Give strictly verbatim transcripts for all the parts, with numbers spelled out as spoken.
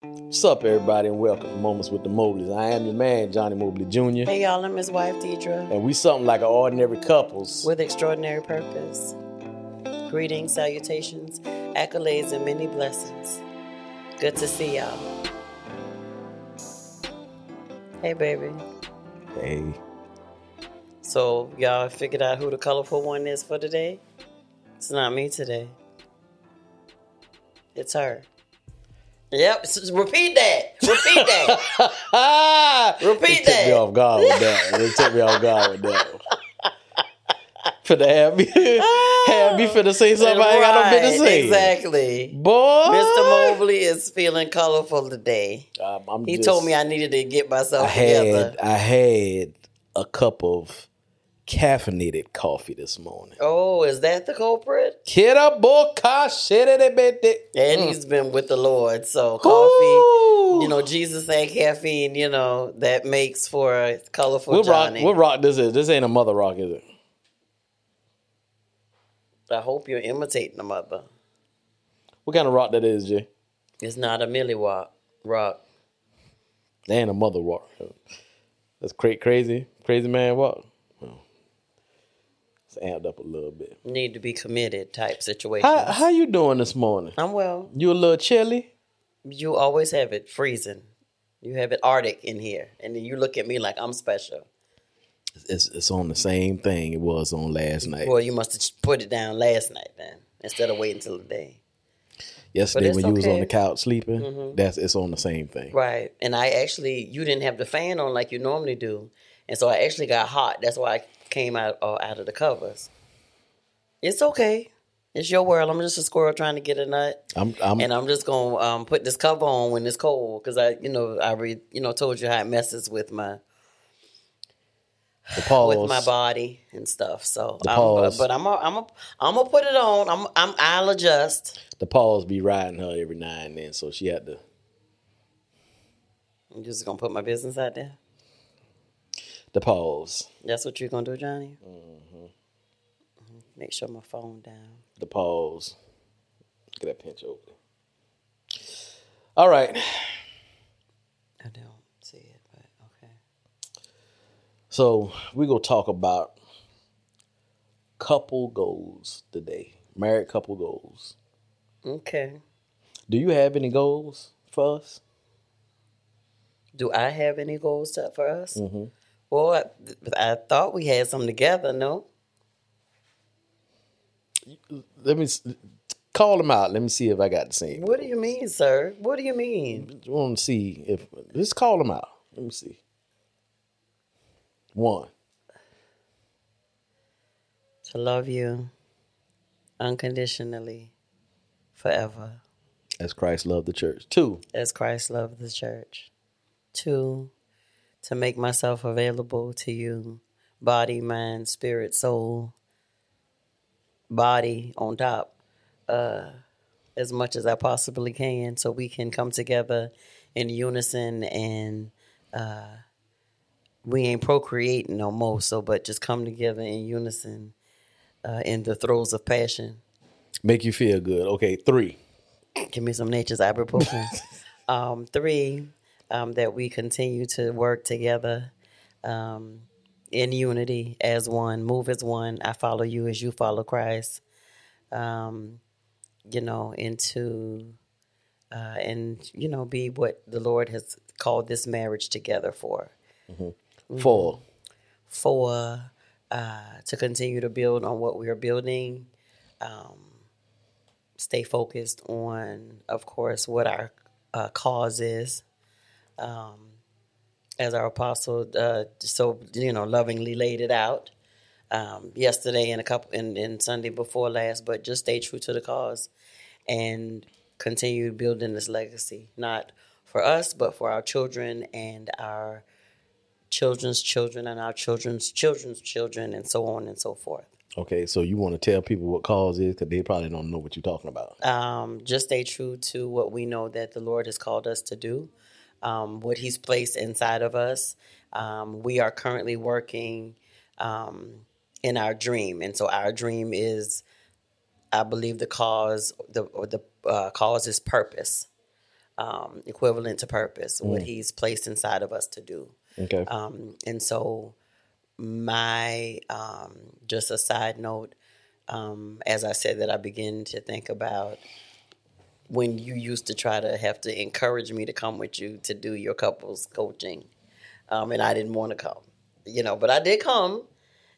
What's up, everybody, and welcome to Moments with the Mobleys. I am your man, Johnny Mobley Junior Hey, y'all, I'm his wife, Deidre. And we something like an ordinary couples. With extraordinary purpose. Greetings, salutations, accolades, and many blessings. Good to see y'all. Hey, baby. Hey. So, y'all figured out who the colorful one is for today? It's not me today. It's her. Yep, repeat that. Repeat that. Repeat it that. It took me off guard with that. It took me off guard with that. Finna have me, have me finna say something right. I ain't got no business say. Exactly. Boy. Mister Mobley is feeling colorful today. Um, I'm he just, told me I needed to get myself I together. Had, I had a cup of caffeinated coffee this morning. Oh, is that the culprit? Kidda boka shitty. And he's been with the Lord, so coffee, Ooh. you know, Jesus and caffeine, you know, that makes for a colorful what Johnny. Rock, what rock this is? This ain't a mother rock, is it? I hope you're imitating the mother. What kind of rock that is, Jay? It's not a milli rock. Rock. That ain't a mother rock. That's crazy, crazy, crazy man rock. It's amped up a little bit. Need to be committed type situation. How, how you doing this morning? I'm well. You a little chilly? You always have it freezing. You have it Arctic in here. And then you look at me like I'm special. It's, it's on the same thing it was on last night. Well, you must have put it down last night then instead of waiting till the day. Yesterday when okay. you was on the couch sleeping, mm-hmm. that's it's on the same thing. Right. And I actually, you didn't have the fan on like you normally do. And so I actually got hot. That's why I came out uh, out of the covers. It's okay. It's your world. I'm just a squirrel trying to get a nut. I'm, I'm, and I'm just going to um, put this cover on when it's cold because I, you know, I re, you know, told you how it messes with my with my body and stuff. So, I'm, uh, but I'm a, I'm a, I'm gonna put it on. I'm I'm I'll adjust. The paws be riding her every now and then, so she had to. I'm just gonna put my business out there. The pause. That's what you're going to do, Johnny? Mm-hmm. Make sure my phone down. The pause. Get that pinch open. All right. I don't see it, but okay. So we're going to talk about couple goals today. Married couple goals. Okay. Do you have any goals for us? Do I have any goals for us? Mm-hmm. Well, I, I thought we had some together, no? Let me call them out. Let me see if I got the same. What do you mean, sir? What do you mean? I want to see if. Let's call them out. Let me see. One. To love you unconditionally forever. As Christ loved the church. Two. As Christ loved the church. Two. To make myself available to you, body, mind, spirit, soul, body on top, uh, as much as I possibly can so we can come together in unison and uh, we ain't procreating no more, so but just come together in unison uh, in the throes of passion. Make you feel good. Okay, three. Give me some nature's ibuprofen. um, three. Um, that we continue to work together um, in unity as one, move as one. I follow you as you follow Christ, um, you know, into uh, and, you know, be what the Lord has called this marriage together for. Mm-hmm. For? For uh, to continue to build on what we are building, um, stay focused on, of course, what our uh, cause is. Um, as our apostle uh, so you know lovingly laid it out um, yesterday and a couple and, and Sunday before last, but just stay true to the cause and continue building this legacy, not for us but for our children and our children's children and our children's children's children and so on and so forth. Okay, so you want to tell people what cause is because they probably don't know what you're talking about. Um, just stay true to what we know that the Lord has called us to do. Um, what he's placed inside of us. Um, we are currently working um, in our dream. And so our dream is, I believe the cause, the the uh, cause is purpose. um, equivalent to purpose, mm. what he's placed inside of us to do. Okay. Um, and so my, um, just a side note, um, as I said that I begin to think about when you used to try to have to encourage me to come with you to do your couples coaching. Um, and I didn't want to come, you know, but I did come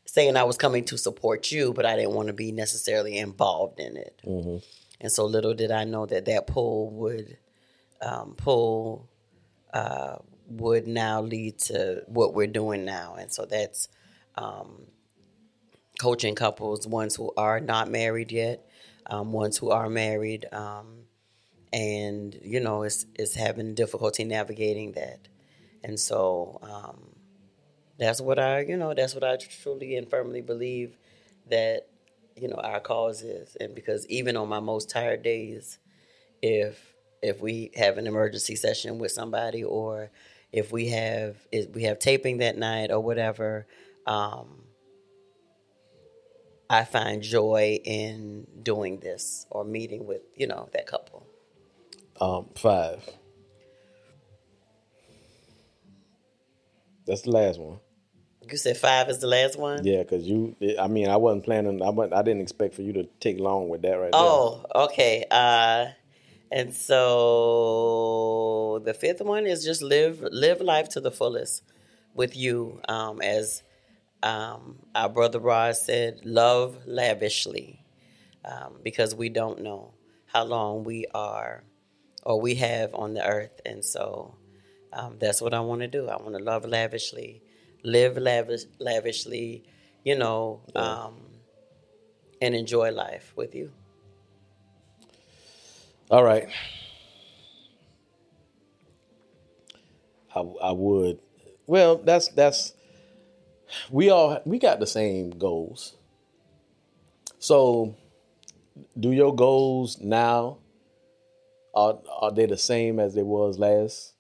saying I was coming to support you, but I didn't want to be necessarily involved in it. Mm-hmm. And so little did I know that that pull would um, pull uh, would now lead to what we're doing now. And so that's um, coaching couples, ones who are not married yet, um, ones who are married. Um, and, you know, it's, it's having difficulty navigating that. And so um, that's what I, you know, that's what I truly and firmly believe that, you know, our cause is. And because even on my most tired days, if if we have an emergency session with somebody, or if we have if we have taping that night or whatever, um, I find joy in doing this or meeting with, you know, that couple. Um, five. That's the last one. You said five is the last one? Yeah, because you, I mean, I wasn't planning, I wasn't, I didn't expect for you to take long with that right oh, there. Oh, okay. Uh, and so the fifth one is just live live life to the fullest with you. Um, as um, our brother Roz said, love lavishly, um, because we don't know how long we are or we have on the earth. And so um, that's what I want to do. I want to love lavishly. Live lavish, lavishly, you know, um, and enjoy life with you. All right. I, I would. Well, that's that's. We all we got the same goals. So, do your goals now? Are are they the same as they was last?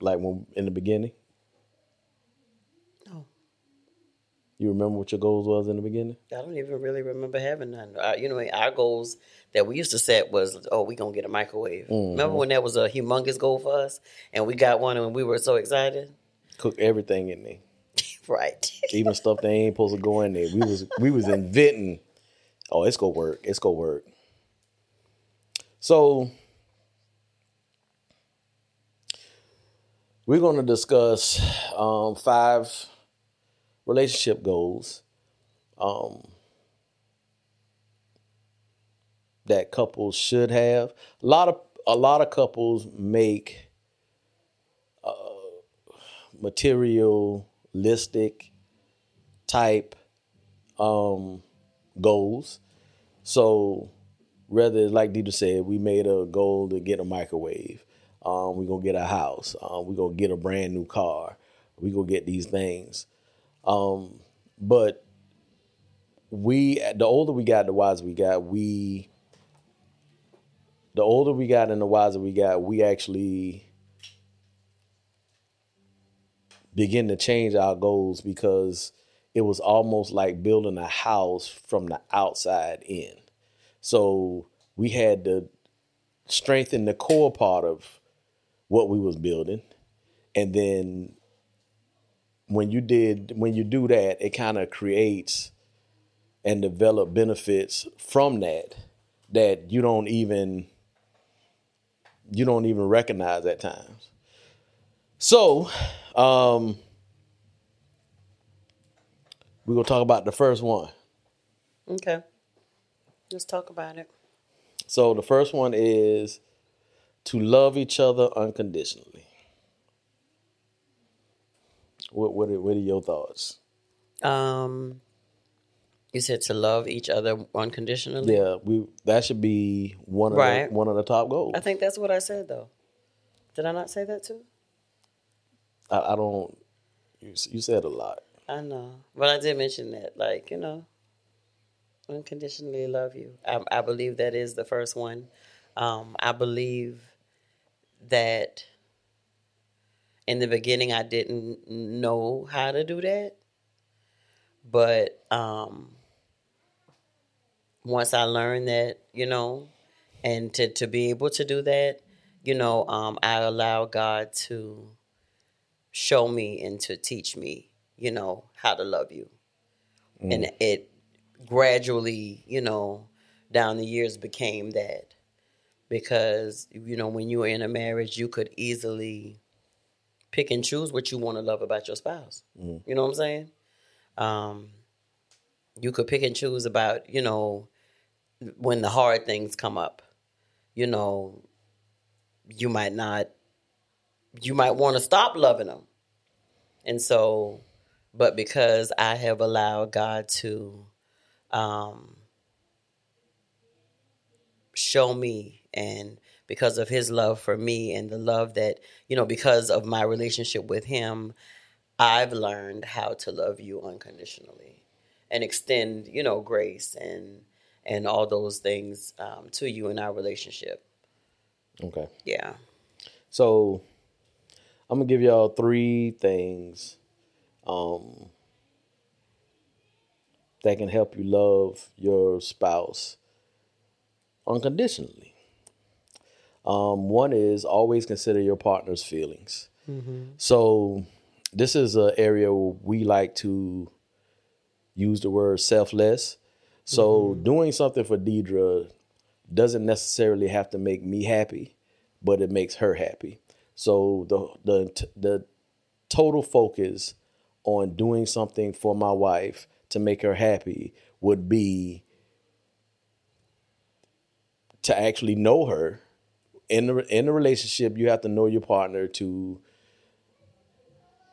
Like when in the beginning. You remember what your goals was in the beginning? I don't even really remember having none. Uh, you know, our goals that we used to set was, oh, we going to get a microwave. Mm-hmm. Remember when that was a humongous goal for us and we got one and we were so excited? Cook everything in there. Right. Even stuff that ain't supposed to go in there. We was we was inventing. Oh, it's going to work. It's going to work. So we're going to discuss um, five relationship goals um, that couples should have. A lot of a lot of couples make uh, materialistic type um, goals. So, rather, like Deidre said, we made a goal to get a microwave. Um, we're gonna get a house. Um, we're gonna get a brand new car. We're gonna get these things. Um, but we, the older we got, the wiser we got, we, the older we got and the wiser we got, we actually begin to change our goals because it was almost like building a house from the outside in. So we had to strengthen the core part of what we was building. And then When you did, when you do that, it kind of creates and develop benefits from that that you don't even you don't even recognize at times. So, um, we're gonna talk about the first one. Okay, let's talk about it. So the first one is to love each other unconditionally. What what are, what are your thoughts? Um, you said to love each other unconditionally. Yeah, we that should be one of right. the, one of the top goals. I think that's what I said though. Did I not say that too? I, I don't. You, you said a lot. I know, but I did mention that, like you know, unconditionally love you. I, I believe that is the first one. Um, I believe that. In the beginning, I didn't know how to do that. But um, once I learned that, you know, and to, to be able to do that, you know, um, I allow God to show me and to teach me, you know, how to love you. Mm. And it gradually, you know, down the years became that. Because, you know, when you were in a marriage, you could easily pick and choose what you want to love about your spouse. Mm. You know what I'm saying? Um, you could pick and choose about, you know, when the hard things come up, you know, you might not, you might want to stop loving them. And so, but because I have allowed God to um, show me, and because of his love for me and the love that, you know, because of my relationship with him, I've learned how to love you unconditionally and extend, you know, grace and and all those things um, to you in our relationship. Okay. Yeah. So I'm going to give y'all three things um, that can help you love your spouse unconditionally. Um, one is always consider your partner's feelings. Mm-hmm. So this is an area where we like to use the word selfless. So mm-hmm. doing something for Deidre doesn't necessarily have to make me happy, but it makes her happy. So the the the total focus on doing something for my wife to make her happy would be to actually know her. In the in the relationship, you have to know your partner to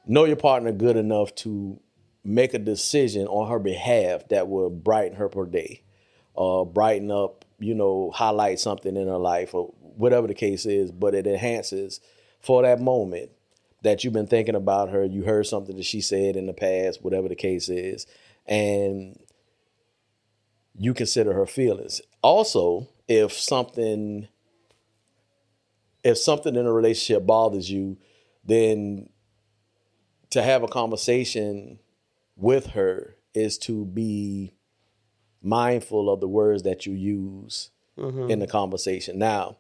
know your partner good enough to make a decision on her behalf that will brighten her per day, uh, brighten up, you know, highlight something in her life or whatever the case is, but it enhances for that moment that you've been thinking about her. You heard something that she said in the past, whatever the case is, and you consider her feelings. Also, if something, if something in a relationship bothers you, then to have a conversation with her is to be mindful of the words that you use mm-hmm. in the conversation. Now,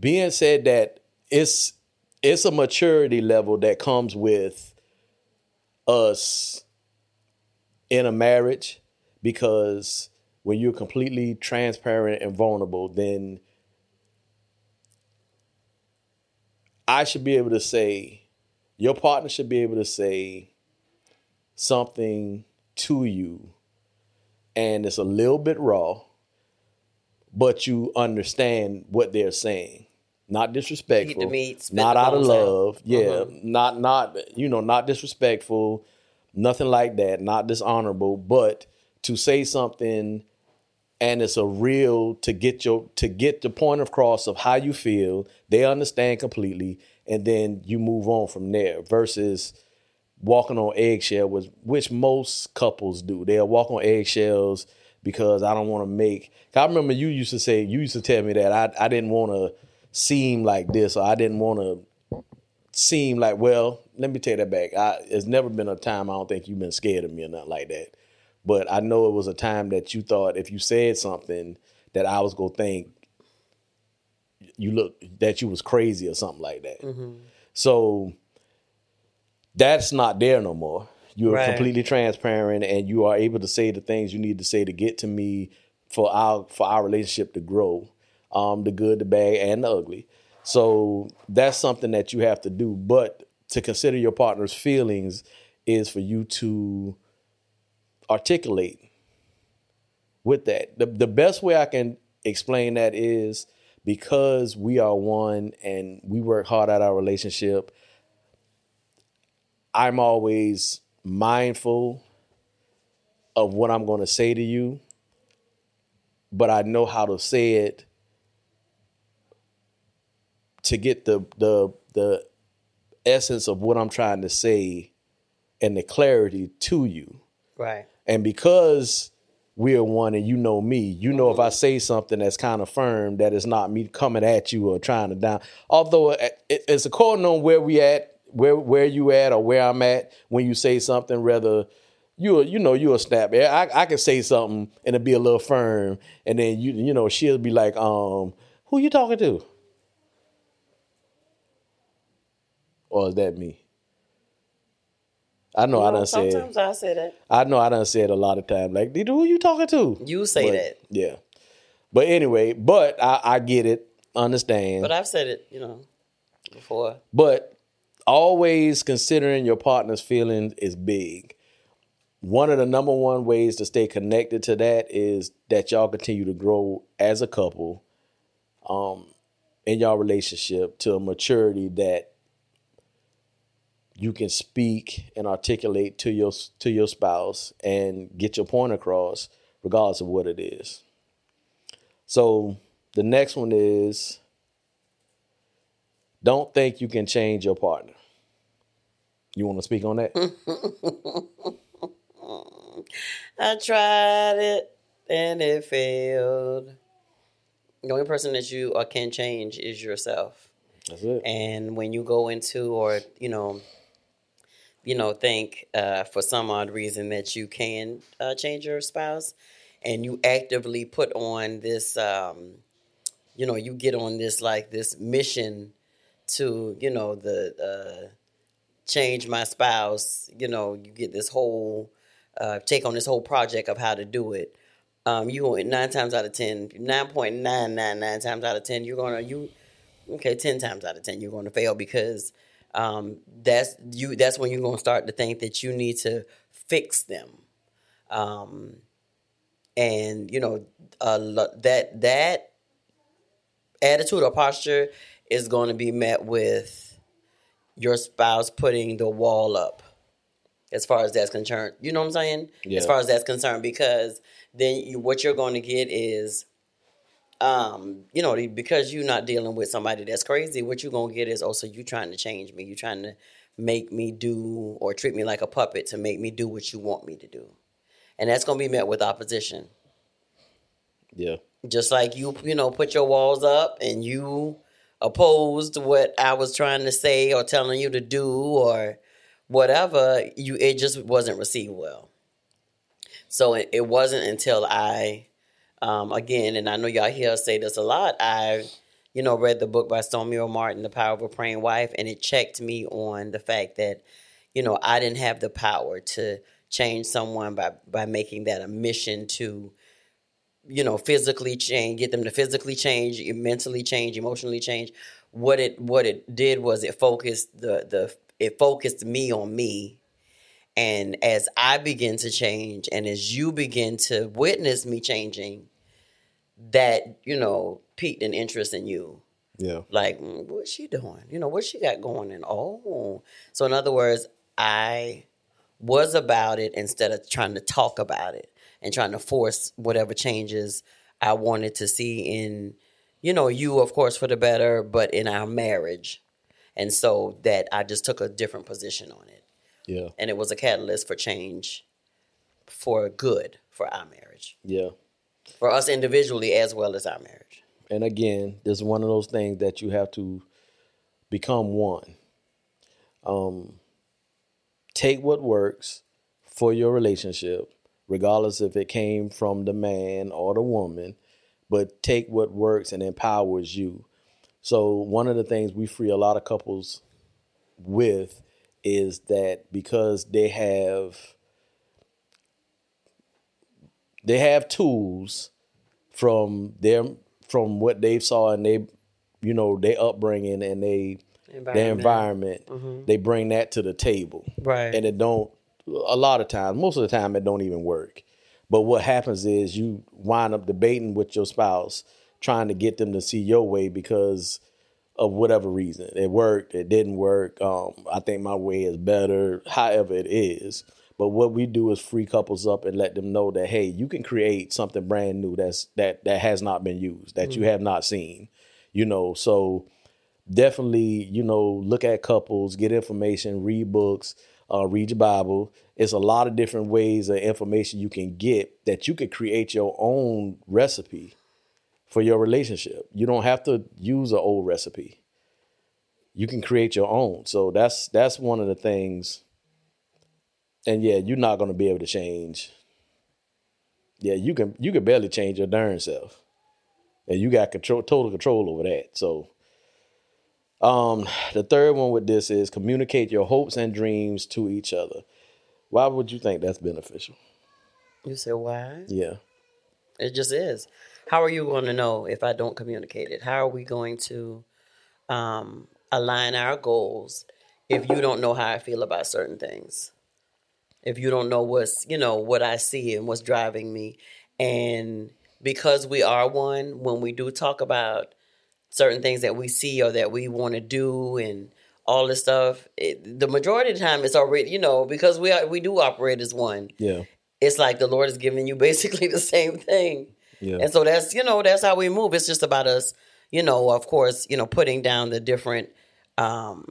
being said that, it's it's a maturity level that comes with us in a marriage, because when you're completely transparent and vulnerable, then I should be able to say, your partner should be able to say something to you, and it's a little bit raw, but you understand what they're saying. Not disrespectful, get the meat, not out of love. Out. Yeah, uh-huh. not, not, you know, not disrespectful, nothing like that, not dishonorable, but to say something, and it's a real, to get your, to get the point across of how you feel. They understand completely. And then you move on from there, versus walking on eggshells, which most couples do. They'll walk on eggshells because I don't want to make. I remember you used to say, you used to tell me that I, I didn't want to seem like this, or I didn't want to seem like, well, let me take that back. I, there's never been a time I don't think you've been scared of me or nothing like that. But I know it was a time that you thought if you said something that I was going to think, you look that you was crazy or something like that. Mm-hmm. So that's not there no more. You're right. Completely transparent, and you are able to say the things you need to say to get to me for our, for our relationship to grow, um, the good, the bad, and the ugly. So that's something that you have to do. But to consider your partner's feelings is for you to articulate with that. The, the best way I can explain that is, because we are one and we work hard at our relationship, I'm always mindful of what I'm going to say to you, but I know how to say it to get the the the essence of what I'm trying to say and the clarity to you. Right. And because we are one, and you know me. You know, if I say something that's kind of firm, that it's not me coming at you or trying to down. Although it's according on where we at, where where you at, or where I'm at. When you say something, rather you you know you'll snap. I I can say something and it'll be a little firm, and then you you know she'll be like, um, Who you talking to? Or is that me? I know, you know I done said. Sometimes I say that. I know I done said a lot of times. Like, Deidre, who you talking to? You say but, that. Yeah. But anyway, but I, I get it. Understand. But I've said it, you know, before. But always considering your partner's feelings is big. One of the number one ways to stay connected to that is that y'all continue to grow as a couple um, in y'all relationship to a maturity that you can speak and articulate to your to your spouse and get your point across regardless of what it is. So the next one is, don't think you can change your partner. You want to speak on that? I tried it and it failed. The only person that you or can change is yourself. That's it. And when you go into or, you know, you know, think uh, for some odd reason that you can uh, change your spouse, and you actively put on this, um, you know, you get on this like this mission to, you know, the uh, change my spouse. You know, you get this whole uh, take on this whole project of how to do it. Um, you going nine times out of ten, nine point nine nine nine times out of ten, you're gonna you okay ten times out of ten you're gonna fail because. Um, that's you. That's when you're going to start to think that you need to fix them. Um, and, you know, uh, that that attitude or posture is going to be met with your spouse putting the wall up as far as that's concerned. You know what I'm saying? Yeah. As far as that's concerned, because then you, what you're going to get is, Um, you know, because you're not dealing with somebody that's crazy, what you're going to get is, oh, so you trying to change me. You trying to make me do or treat me like a puppet to make me do what you want me to do. And that's going to be met with opposition. Yeah. Just like you, you know, put your walls up and you opposed what I was trying to say or telling you to do or whatever, you it just wasn't received well. So it, it wasn't until I... Um, again, and I know y'all hear us say this a lot, I, you know, read the book by Samuel Martin, The Power of a Praying Wife, and it checked me on the fact that, you know, I didn't have the power to change someone by, by making that a mission to, you know, physically change, get them to physically change, mentally change, emotionally change. What it what it did was it focused the the it focused me on me. And as I begin to change and as you begin to witness me changing, that, you know, piqued an interest in you. Yeah. Like, mm, what's she doing? You know, what she got going in? Oh. So in other words, I was about it instead of trying to talk about it and trying to force whatever changes I wanted to see in, you know, you, of course, for the better, but in our marriage. And so that I just took a different position on it. Yeah. And it was a catalyst for change for good for our marriage. Yeah. For us individually as well as our marriage. And again, this is one of those things that you have to become one. Um, take what works for your relationship, regardless if it came from the man or the woman, but take what works and empowers you. So one of the things we free a lot of couples with is that because they have they have tools from their from what they saw and they you know their upbringing and they environment. their environment mm-hmm. They bring that to the table, right? And it don't a lot of times, most of the time, it don't even work. But what happens is you wind up debating with your spouse, trying to get them to see your way because of whatever reason. It worked, it didn't work. Um, I think my way is better, however it is. But what we do is free couples up and let them know that, hey, you can create something brand new that's that that has not been used, that mm-hmm. you have not seen. You know, so definitely, you know, look at couples, get information, read books, uh, read your Bible. It's a lot of different ways of information you can get that you could create your own recipe for your relationship. You don't have to use an old recipe. You can create your own. So that's that's one of the things. And yeah, you're not going to be able to change. Yeah, you can you can barely change your darn self. And you got control, total control over that. So um, the third one with this is communicate your hopes and dreams to each other. Why would you think that's beneficial? You said why? Yeah. It just is. How are you going to know if I don't communicate it? How are we going to um, align our goals if you don't know how I feel about certain things? If you don't know what's, you know, what I see and what's driving me. And because we are one, when we do talk about certain things that we see or that we want to do and all this stuff, it, the majority of the time it's already, you know, because we are, we do operate as one. Yeah. It's like the Lord is giving you basically the same thing. Yeah. And so that's, you know, that's how we move. It's just about us, you know, of course, you know, putting down the different, um,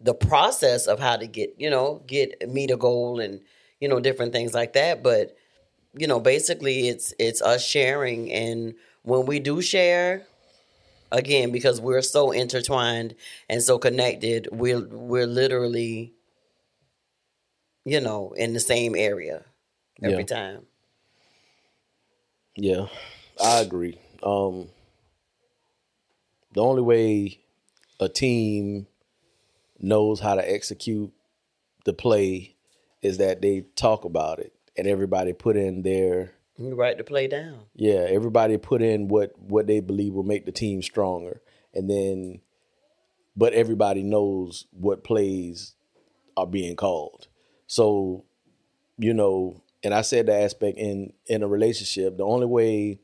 the process of how to get, you know, get, meet a goal and, you know, different things like that. But, you know, basically it's, it's us sharing. And when we do share, again, because we're so intertwined and so connected, we're, we're literally, you know, in the same area every yeah. time. Yeah, I agree. Um, the only way a team knows how to execute the play is that they talk about it and everybody put in their... You write the play down. Yeah, everybody put in what, what they believe will make the team stronger. And then, but everybody knows what plays are being called. So, you know... And I said the aspect in, in a relationship, the only way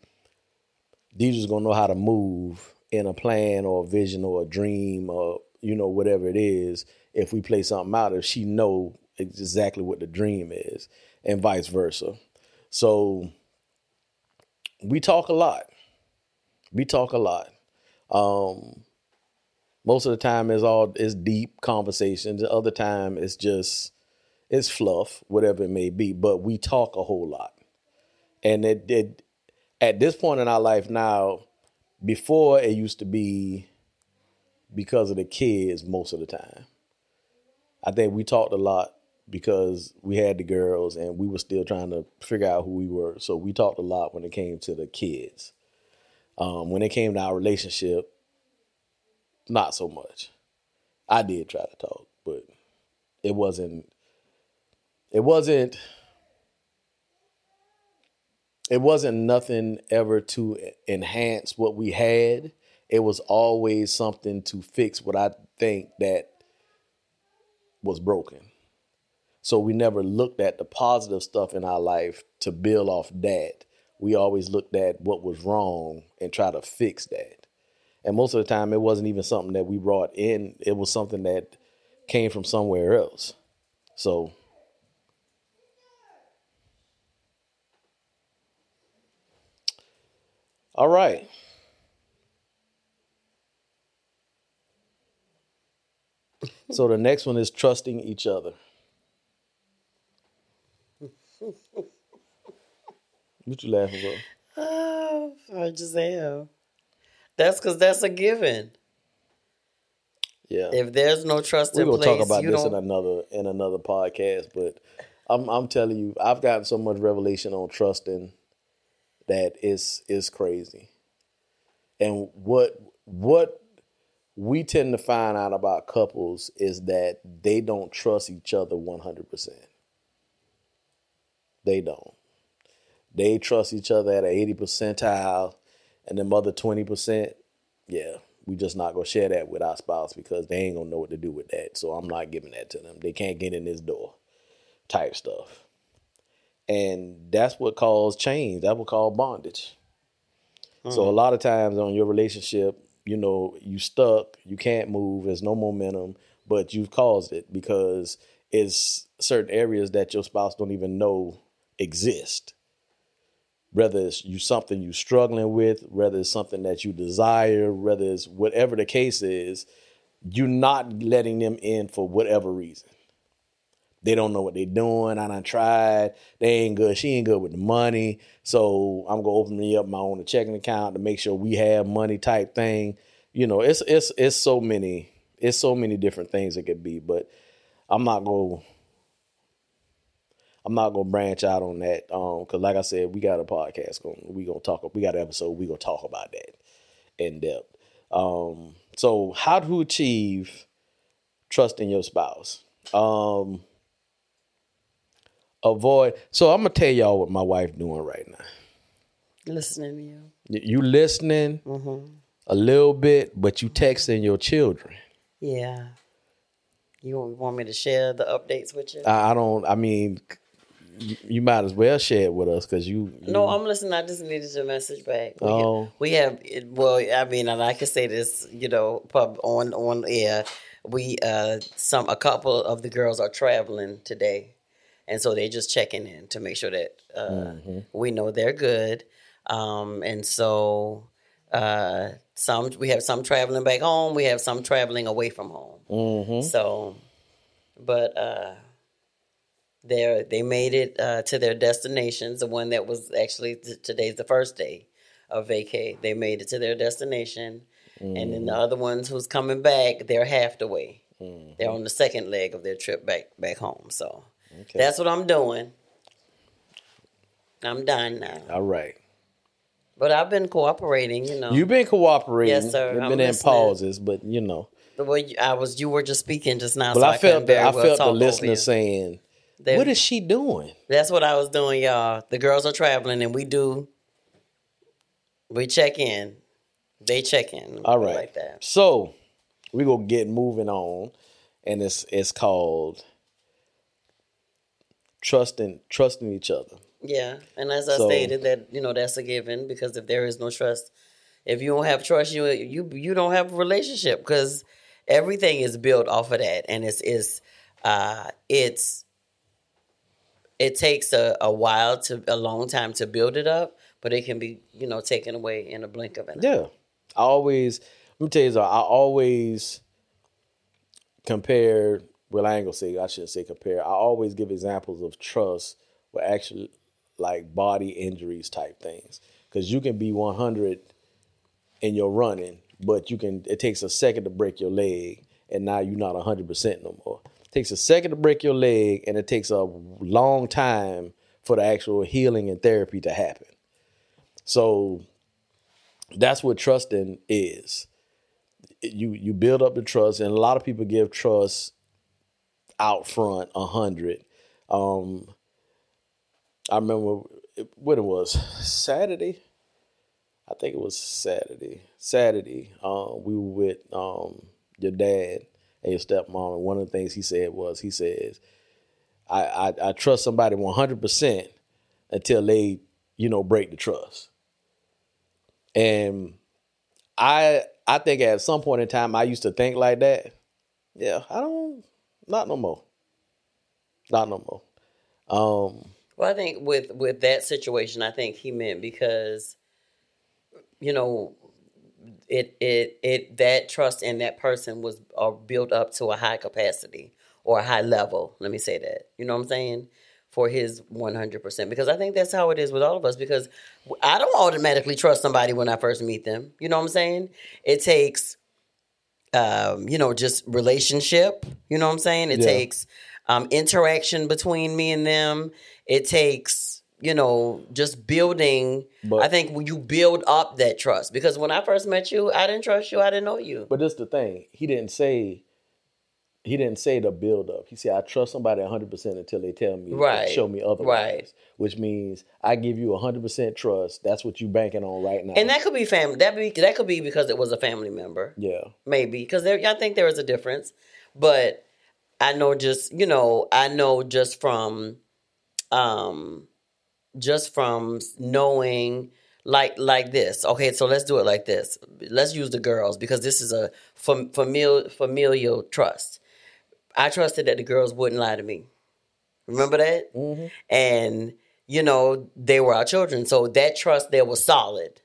Deidre's going to know how to move in a plan or a vision or a dream or, you know, whatever it is, if we play something out, if she know exactly what the dream is and vice versa. So we talk a lot. We talk a lot. Um, most of the time it's all it's deep conversations. The other time it's just... It's fluff, whatever it may be, but we talk a whole lot. And it, it at this point in our life now, before it used to be because of the kids most of the time. I think we talked a lot because we had the girls and we were still trying to figure out who we were. So we talked a lot when it came to the kids. Um, when it came to our relationship, not so much. I did try to talk, but it wasn't... It wasn't, it wasn't nothing ever to enhance what we had. It was always something to fix what I think that was broken. So we never looked at the positive stuff in our life to build off that. We always looked at what was wrong and try to fix that. And most of the time, it wasn't even something that we brought in. It was something that came from somewhere else. So... All right. So the next one is trusting each other. What you laughing about? Oh, I just am. That's because that's a given. Yeah. If there's no trust in place, we're gonna talk about this in another in another podcast. But I'm I'm telling you, I've gotten so much revelation on trusting. That is is crazy. And what what we tend to find out about couples is that they don't trust each other one hundred percent. They don't. They trust each other at an eighty percentile and them other twenty percent. Yeah, we just not going to share that with our spouse because they ain't going to know what to do with that. So I'm not giving that to them. They can't get in this door type stuff. And that's what caused change. That's what caused bondage. Mm-hmm. So a lot of times on your relationship, you know, you stuck, you can't move, there's no momentum, but you've caused it because it's certain areas that your spouse don't even know exist. Whether it's you something you're struggling with, whether it's something that you desire, whether it's whatever the case is, you're not letting them in for whatever reason. They don't know what they're doing. I done tried. They ain't good. She ain't good with the money. So I'm going to open me up my own checking account to make sure we have money type thing. You know, it's it's it's so many. It's so many different things it could be. But I'm not going to I'm not gonna branch out on that, um, cause like I said, we got a podcast going. We gonna talk. We got an episode. We gonna talk about that in depth. Um, so how to achieve trust in your spouse? Um, avoid. So I'm gonna tell y'all what my wife doing right now. Listening to you. You listening mm-hmm. a little bit, but you texting your children. Yeah. You want me to share the updates with you? I don't. I mean, you, you might as well share it with us because you, you. No, I'm listening. I just needed your message back. We oh, have, we have. Well, I mean, and I can say this, you know, pub on on air. We uh, some a couple of the girls are traveling today, and so they're just checking in to make sure that uh, mm-hmm. we know they're good. Um, and so uh, some we have some traveling back home. We have some traveling away from home. Mm-hmm. So, but uh, they they made it uh, to their destinations. The one that was actually t- today's the first day of vacay. They made it to their destination, mm-hmm. and then the other ones who's coming back, they're half the way. Mm-hmm. They're on the second leg of their trip back back home. So okay. That's what I'm doing. I'm done now. All right. But I've been cooperating. You know, you've been cooperating. Yes, sir. You've been in pauses, but you know. The way I was, you were just speaking just now. But so I, I felt, the, I well felt the listener saying, they're, "What is she doing?" That's what I was doing, y'all. The girls are traveling, and we do. We check in. They check in. All right. Like that. So we gonna get moving on, and it's it's called trusting trusting each other. Yeah, and as I so, stated, that you know that's a given because if there is no trust, if you don't have trust, you you you don't have a relationship because. Everything is built off of that, and it's it's uh, it's it takes a, a while to a long time to build it up, but it can be you know taken away in a blink of an eye. Yeah, I always let me tell you, something, I always compare. Well, I ain't gonna say I shouldn't say compare. I always give examples of trust with actually like body injuries type things because you can be one hundred in your running. But you can. It takes a second to break your leg, and now you're not one hundred percent no more. It takes a second to break your leg, and it takes a long time for the actual healing and therapy to happen. So that's what trusting is. You you build up the trust, and a lot of people give trust out front one hundred. Um, I remember what it was, Saturday. I think it was Saturday. Saturday, um, we were with um, your dad and your stepmom, and one of the things he said was, he says, I, I, I trust somebody one hundred percent until they, you know, break the trust. And I I think at some point in time, I used to think like that. Yeah, I don't, not no more. Not no more. Um, well, I think with, with that situation, I think he meant because, you know, it it it that trust in that person was uh, built up to a high capacity or a high level. Let me say that. You know what I'm saying? For his one hundred percent. Because I think that's how it is with all of us. Because I don't automatically trust somebody when I first meet them. You know what I'm saying? It takes, um, you know, just relationship. You know what I'm saying? It yeah. takes um, interaction between me and them. It takes... You know, just building, but, I think when you build up that trust. Because when I first met you, I didn't trust you. I didn't know you. But that's the thing. He didn't say, he didn't say the build up. He said, I trust somebody one hundred percent until they tell me, right. show me otherwise. Right. Which means I give you one hundred percent trust. That's what you're banking on right now. And that could be family. That be that could be because it was a family member. Yeah. Maybe. Because I think there is a difference. But I know just, you know, I know just from... um. Just from knowing, like like this. Okay, so let's do it like this. Let's use the girls because this is a fam- familial, familial trust. I trusted that the girls wouldn't lie to me. Remember that? Mm-hmm. And, you know, they were our children. So that trust there was solid.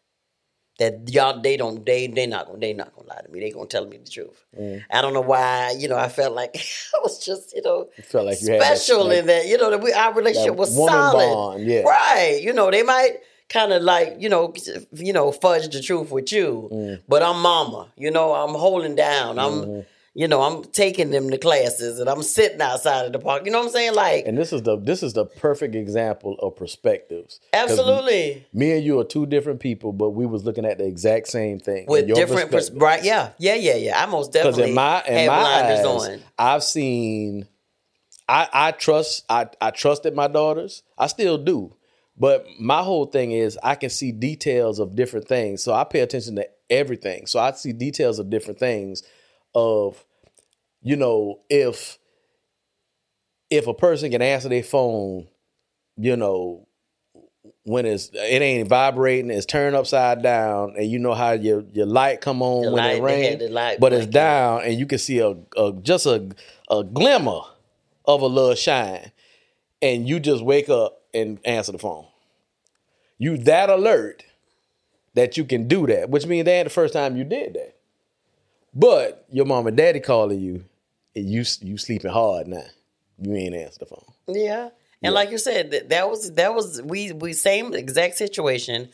That y'all, they don't, they they not gonna, they not gonna lie to me. They gonna tell me the truth. Mm. I don't know why, you know. I felt like I was just, you know, you felt like you special had that, in that, you know, that we, our relationship was solid, bond, yeah. right? You know, they might kind of like, you know, you know, fudge the truth with you, mm. but I'm mama. You know, I'm holding down. I'm, mm-hmm. You know, I'm taking them to classes and I'm sitting outside of the park. You know what I'm saying? Like, and this is the this is the perfect example of perspectives. Absolutely. Me, me and you are two different people, but we was looking at the exact same thing. With different perspectives. Right, yeah. Yeah, yeah, yeah. I most definitely in my, in had my blinders eyes, on. I've seen I, I trust I, I trusted my daughters. I still do. But my whole thing is I can see details of different things. So I pay attention to everything. So I see details of different things. Of, you know, if if a person can answer their phone, you know, when it's it ain't vibrating, it's turned upside down, and you know how your your light come on the when light, it rains, but it's down, out. And you can see a, a just a a glimmer of a little shine, and you just wake up and answer the phone. You that alert that you can do that, which means that ain't the first time you did that. But your mom and daddy calling you, and you you sleeping hard now. You ain't answer the phone. Yeah, and yeah. Like you said, that, that was that was we we same exact situation,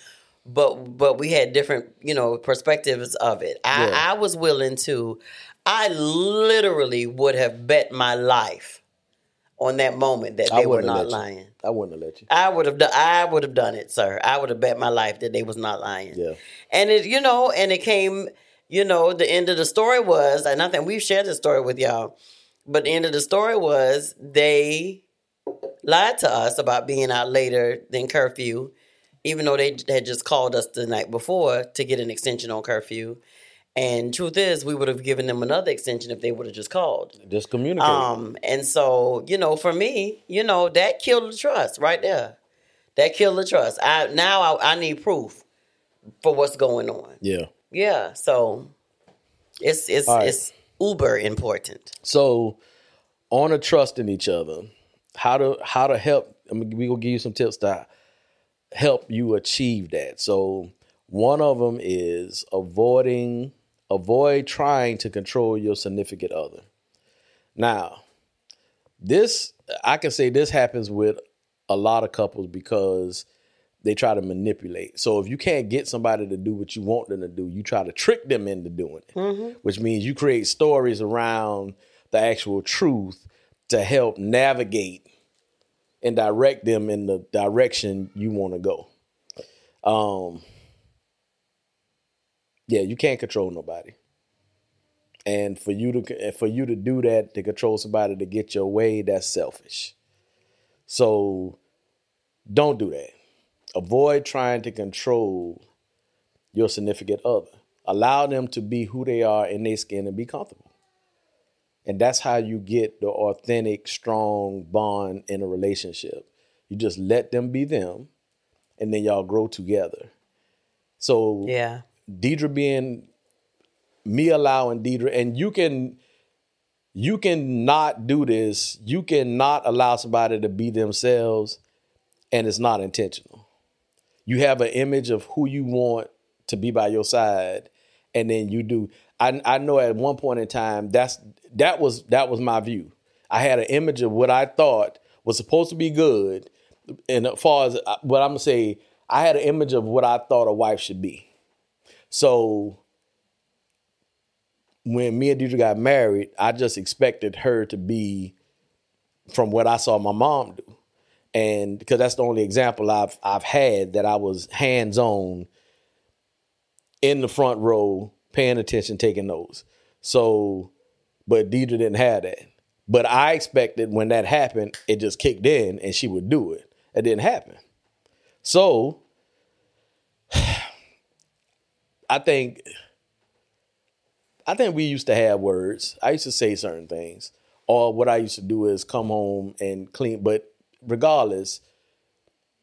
but but we had different you know perspectives of it. I, yeah. I was willing to, I literally would have bet my life on that moment that they were not lying. I wouldn't have let you. I would have done. I would have done it, sir. I would have bet my life that they was not lying. Yeah, and it you know, and it came. You know, the end of the story was, and I think we've shared the story with y'all, but the end of the story was they lied to us about being out later than curfew, even though they had just called us the night before to get an extension on curfew. And truth is, we would have given them another extension if they would have just called. Just communicate. Um, and so, you know, for me, you know, that killed the trust right there. That killed the trust. I Now I, I need proof for what's going on. Yeah. Yeah, so it's it's right. It's uber important. So on a trust in each other, how to how to help. I mean, we gonna give you some tips to help you achieve that. So one of them is avoiding avoid trying to control your significant other. Now, this I can say this happens with a lot of couples because they try to manipulate. So if you can't get somebody to do what you want them to do, you try to trick them into doing it, mm-hmm. which means you create stories around the actual truth to help navigate and direct them in the direction you want to go. Um, yeah, you can't control nobody. And for you to for you to do that, to control somebody to get your way, that's selfish. So don't do that. Avoid trying to control your significant other. Allow them to be who they are in their skin and be comfortable. And that's how you get the authentic, strong bond in a relationship. You just let them be them, and then y'all grow together. So yeah. Deidre being, me allowing Deidre, and you can, you can not do this. You cannot allow somebody to be themselves, and it's not intentional. You have an image of who you want to be by your side, and then you do. I, I know at one point in time, that's that was that was my view. I had an image of what I thought was supposed to be good, and as far as what I'm gonna say, I had an image of what I thought a wife should be. So when me and Deidre got married, I just expected her to be from what I saw my mom do. And because that's the only example I've I've had that I was hands on in the front row, paying attention, taking notes. So, but Deidre didn't have that. But I expected when that happened, it just kicked in and she would do it. It didn't happen. So, I think I think we used to have words. I used to say certain things, or what I used to do is come home and clean, but. Regardless,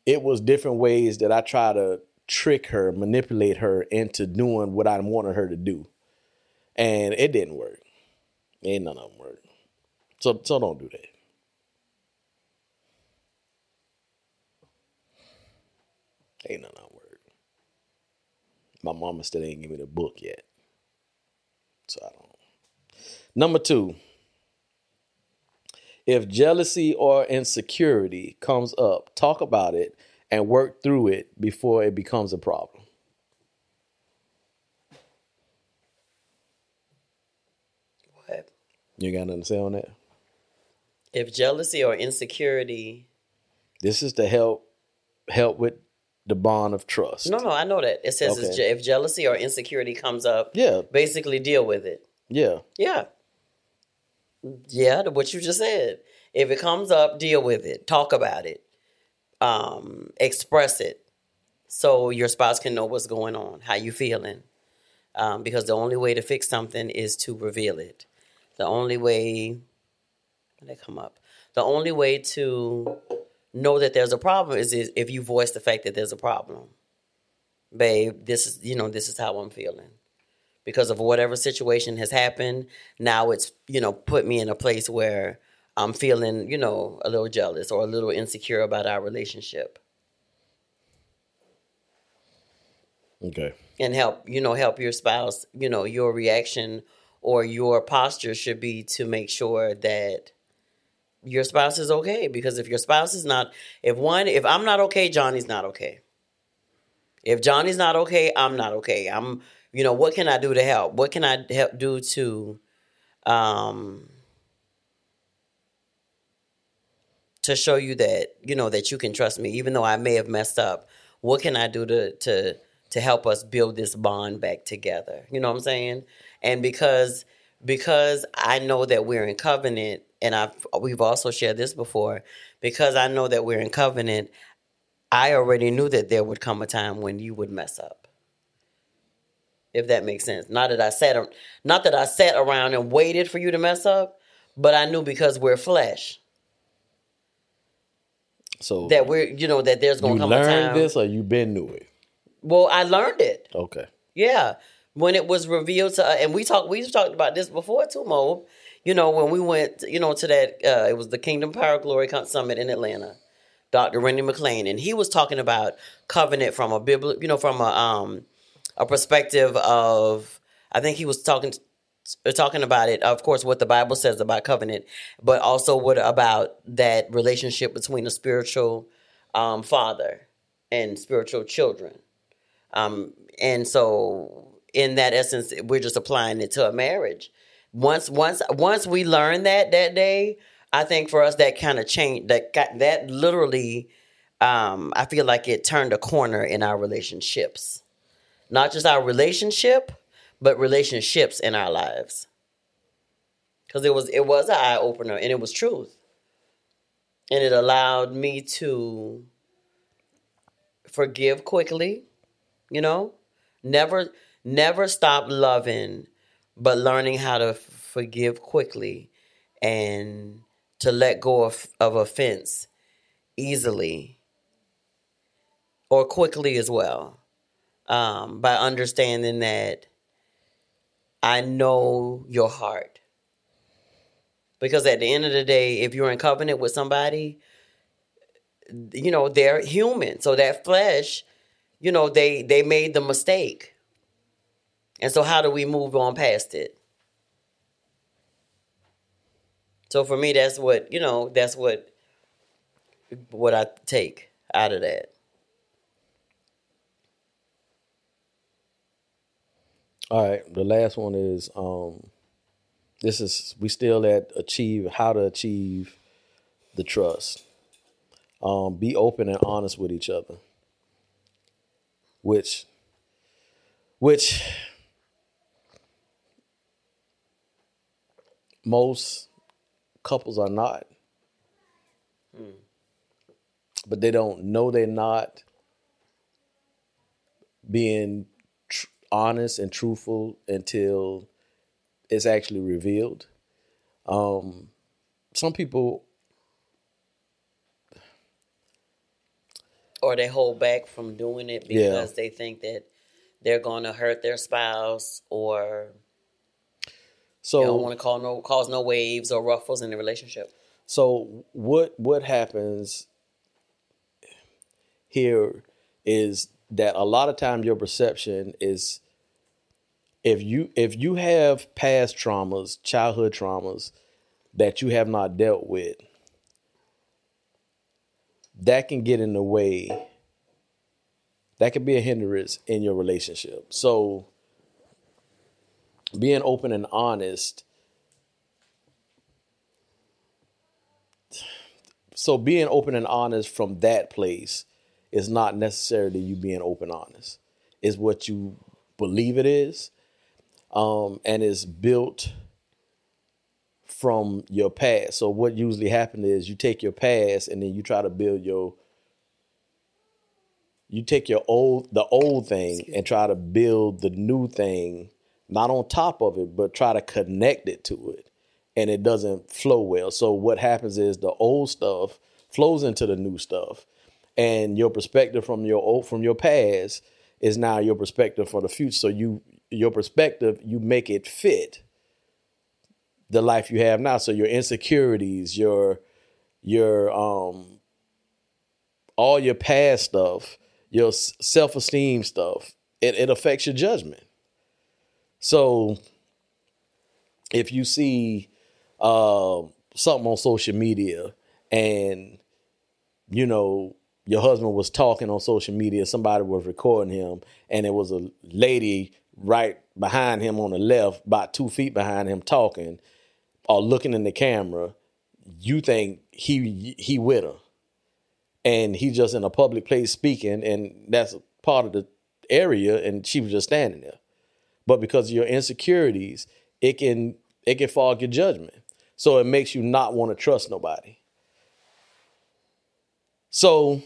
it was different ways that I try to trick her, manipulate her into doing what I wanted her to do. And it didn't work. Ain't none of them work. So, so don't do that. Ain't none of them work. My mama still ain't give me the book yet. So I don't know. Number two. If jealousy or insecurity comes up, talk about it and work through it before it becomes a problem. What? You got nothing to say on that? If jealousy or insecurity. This is to help help with the bond of trust. No, no, I know that. It says okay. If jealousy or insecurity comes up, yeah, basically deal with it. Yeah. Yeah. Yeah, what you just said. If it comes up, deal with it. Talk about it. Um, express it. So your spouse can know what's going on, how you feeling. Um, because the only way to fix something is to reveal it. The only way... They come up. The only way to know that there's a problem is if you voice the fact that there's a problem. Babe, this is, you know, this is how I'm feeling. Because of whatever situation has happened, now it's, you know, put me in a place where I'm feeling, you know, a little jealous or a little insecure about our relationship. Okay. And help, you know, help your spouse, you know, your reaction or your posture should be to make sure that your spouse is okay, because if your spouse is not, if one, if I'm not okay, Johnny's not okay. If Johnny's not okay, I'm not okay. I'm, you know, what can I do to help? What can I help do to, um, to show you that, you know, that you can trust me, even though I may have messed up? What can I do to, to, to help us build this bond back together? You know what I'm saying? And because, because I know that we're in covenant. And I've, we've also shared this before, because I know that we're in covenant, I already knew that there would come a time when you would mess up. If that makes sense. Not that I sat, not that I sat around and waited for you to mess up, but I knew because we're flesh. So that we're, you know, that there's going to come a time. You learned this or you been to it? Well, I learned it. Okay. Yeah. When it was revealed to us, and we talked, we've talked about this before too, Mo. You know, when we went, you know, to that, uh, it was the Kingdom Power Glory Summit in Atlanta, Doctor Randy McLean, and he was talking about covenant from a biblical, you know, from a um, a perspective of, I think he was talking talking about it, of course, what the Bible says about covenant, but also what about that relationship between a spiritual um, father and spiritual children. Um, and so in that essence, we're just applying it to a marriage. Once, once, once we learned that that day, I think for us that kind of changed. That got, that literally, um, I feel like it turned a corner in our relationships, not just our relationship, but relationships in our lives. Because it was it was an eye opener, and it was truth, and it allowed me to forgive quickly. You know, never never stop loving. But learning how to forgive quickly and to let go of, of offense easily or quickly as well, um, by understanding that I know your heart. Because at the end of the day, if you're in covenant with somebody, you know, they're human. So that flesh, you know, they, they made the mistake. And so how do we move on past it? So for me, that's what, you know, that's what what I take out of that. All right. The last one is, um, this is, we still at achieve, how to achieve the trust. Um, be open and honest with each other. Which, which... Most couples are not, hmm. but they don't know they're not being tr- honest and truthful until it's actually revealed. Um, some people. Or they hold back from doing it because yeah. they think that they're going to hurt their spouse or... So you don't want to call no, cause no waves or ruffles in the relationship. So what what happens here is that a lot of times your perception is if you if you have past traumas, childhood traumas that you have not dealt with, that can get in the way. That could be a hindrance in your relationship. So being open and honest So being open and honest from that place is not necessarily you being open and honest. It's what you believe it is, um, and it's built from your past. So what usually happens is you take your past and then you try to build your, you take your old, the old thing and try to build the new thing, not on top of it, but try to connect it to it. And it doesn't flow well. So what happens is the old stuff flows into the new stuff, and your perspective from your old, from your past is now your perspective for the future. So you, your perspective, you make it fit the life you have now. So your insecurities, your, your, um, all your past stuff, your self-esteem stuff, it, it affects your judgment. So if you see Uh, something on social media, and you know your husband was talking on social media, somebody was recording him, and it was a lady right behind him on the left, about two feet behind him, talking or looking in the camera. You think he he with her, and he just in a public place speaking, and that's a part of the area, and she was just standing there. But because of your insecurities, it can it can fog your judgment. So it makes you not want to trust nobody. So,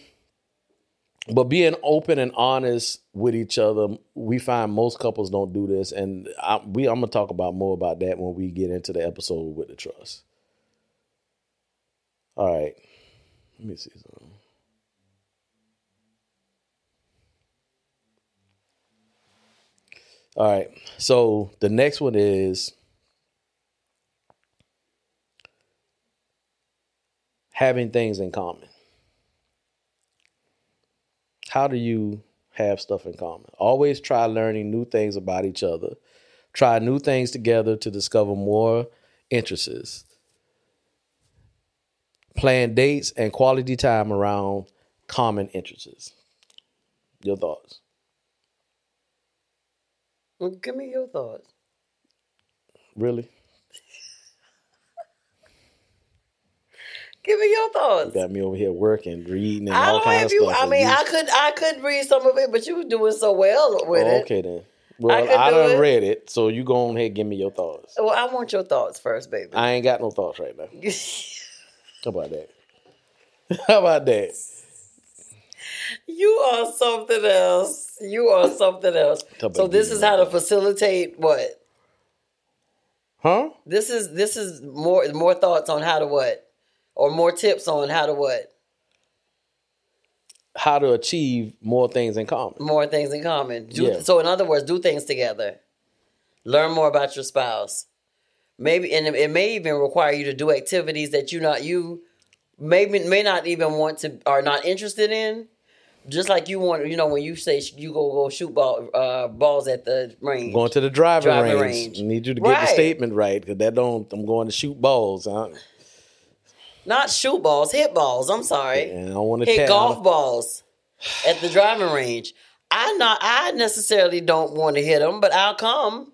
but being open and honest with each other, we find most couples don't do this. And I, we, I'm going to talk about more about that when we get into the episode with the trust. All right. Let me see something. All right. So the next one is having things in common. How do you have stuff in common? Always try learning new things about each other. Try new things together to discover more interests. Plan dates and quality time around common interests. Your thoughts? Well, give me your thoughts. Really? Give me your thoughts. You got me over here working, reading, and I all kinds of you, stuff. I mean, I could, I could read some of it, but you were doing so well with oh, it. Okay, then. Well, I, I done it. read it, so you go on ahead and give me your thoughts. Well, I want your thoughts first, baby. I ain't got no thoughts right now. How about that? How about that? You are something else. You are something else. So this is how to facilitate what? Huh? This is this is more more thoughts on how to what? Or more tips on how to what? How to achieve more things in common. More things in common. Do, yeah. So in other words, do things together. Learn more about your spouse. Maybe, and it may even require you to do activities that you not you maybe may not even want to, are not interested in. Just like you want, you know, when you say you go go shoot ball, uh, balls at the range, going to the driving, driving range. range. I need you to get right. the statement right, because that don't. I'm going to shoot balls. Huh? Not shoot balls, hit balls. I'm sorry. And I want to hit golf them. balls at the driving range. I not, I necessarily don't want to hit them, but I'll come.